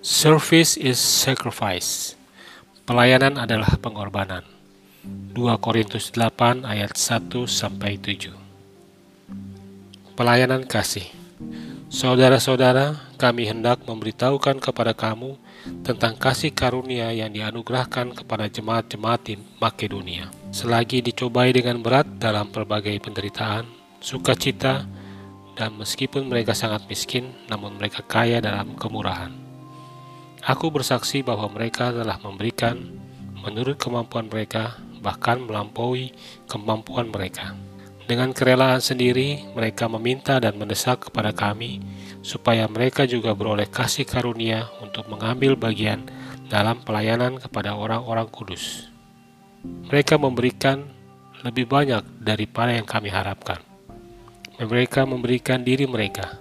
Service is sacrifice. Pelayanan adalah pengorbanan. 2 Korintus 8 ayat 1-7. Pelayanan kasih. Saudara-saudara, kami hendak memberitahukan kepada kamu tentang kasih karunia yang dianugerahkan kepada jemaat-jemaat di Makedonia. Selagi dicobai dengan berat dalam berbagai penderitaan, sukacita, dan meskipun mereka sangat miskin, namun mereka kaya dalam kemurahan. Aku bersaksi bahwa mereka telah memberikan menurut kemampuan mereka, bahkan melampaui kemampuan mereka. Dengan kerelaan sendiri, mereka meminta dan mendesak kepada kami supaya mereka juga beroleh kasih karunia untuk mengambil bagian dalam pelayanan kepada orang-orang kudus. Mereka memberikan lebih banyak daripada yang kami harapkan. Mereka memberikan diri mereka,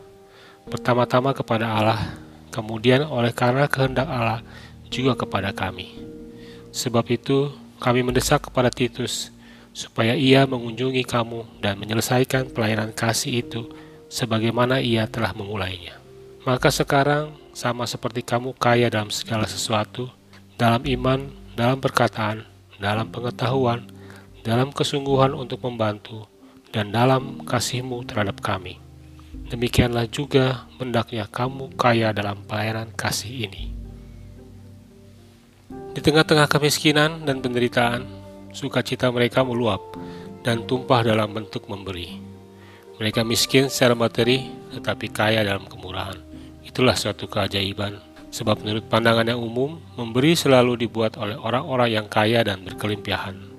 pertama-tama kepada Allah, kemudian oleh karena kehendak Allah juga kepada kami. Sebab itu, kami mendesak kepada Titus, supaya ia mengunjungi kamu dan menyelesaikan pelayanan kasih itu sebagaimana ia telah memulainya. Maka sekarang, sama seperti kamu kaya dalam segala sesuatu, dalam iman, dalam perkataan, dalam pengetahuan, dalam kesungguhan untuk membantu, dan dalam kasihmu terhadap kami. Demikianlah juga hendaknya kamu kaya dalam pelayanan kasih ini. Di tengah-tengah kemiskinan dan penderitaan, sukacita mereka meluap dan tumpah dalam bentuk memberi. Mereka miskin secara materi, tetapi kaya dalam kemurahan. Itulah suatu keajaiban, sebab menurut pandangan yang umum, memberi selalu dibuat oleh orang-orang yang kaya dan berkelimpiahan.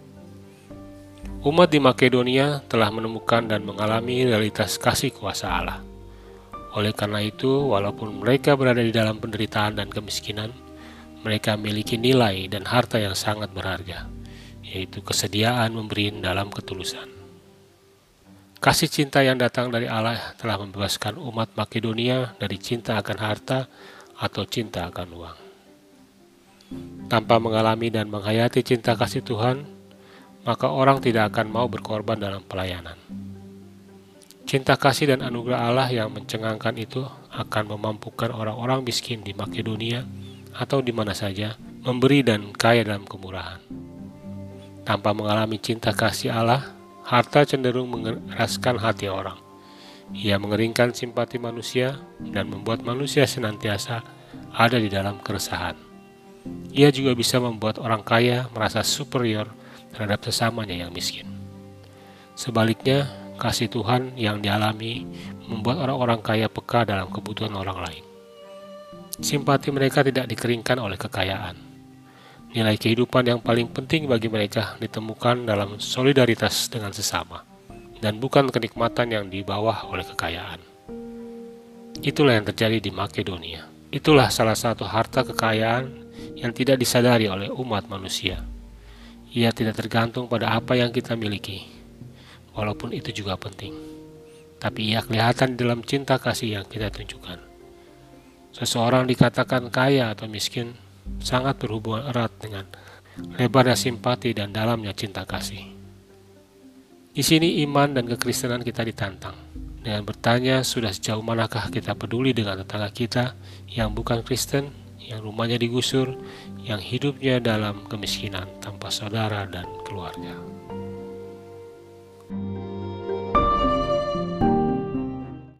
Umat di Makedonia telah menemukan dan mengalami realitas kasih kuasa Allah. Oleh karena itu, walaupun mereka berada di dalam penderitaan dan kemiskinan, mereka memiliki nilai dan harta yang sangat berharga, yaitu kesediaan memberi dalam ketulusan. Kasih cinta yang datang dari Allah telah membebaskan umat Makedonia dari cinta akan harta atau cinta akan uang. Tanpa mengalami dan menghayati cinta kasih Tuhan, maka orang tidak akan mau berkorban dalam pelayanan. Cinta kasih dan anugerah Allah yang mencengangkan itu akan memampukan orang-orang miskin di Makedonia atau di mana saja memberi dan kaya dalam kemurahan. Tanpa mengalami cinta kasih Allah, harta cenderung mengeraskan hati orang. Ia mengeringkan simpati manusia dan membuat manusia senantiasa ada di dalam keresahan. Ia juga bisa membuat orang kaya merasa superior terhadap sesamanya yang miskin. Sebaliknya, kasih Tuhan yang dialami membuat orang-orang kaya peka dalam kebutuhan orang lain. Simpati mereka tidak dikeringkan oleh kekayaan. Nilai kehidupan yang paling penting bagi mereka ditemukan dalam solidaritas dengan sesama, dan bukan kenikmatan yang dibawa oleh kekayaan. Itulah yang terjadi di Makedonia. Itulah salah satu harta kekayaan yang tidak disadari oleh umat manusia. Ia tidak tergantung pada apa yang kita miliki, walaupun itu juga penting. Tapi ia kelihatan dalam cinta kasih yang kita tunjukkan. Seseorang dikatakan kaya atau miskin sangat berhubungan erat dengan lebarnya simpati dan dalamnya cinta kasih. Di sini iman dan kekristenan kita ditantang dengan bertanya, sudah sejauh manakah kita peduli dengan tetangga kita yang bukan Kristen, yang rumahnya digusur, yang hidupnya dalam kemiskinan tanpa saudara dan keluarga.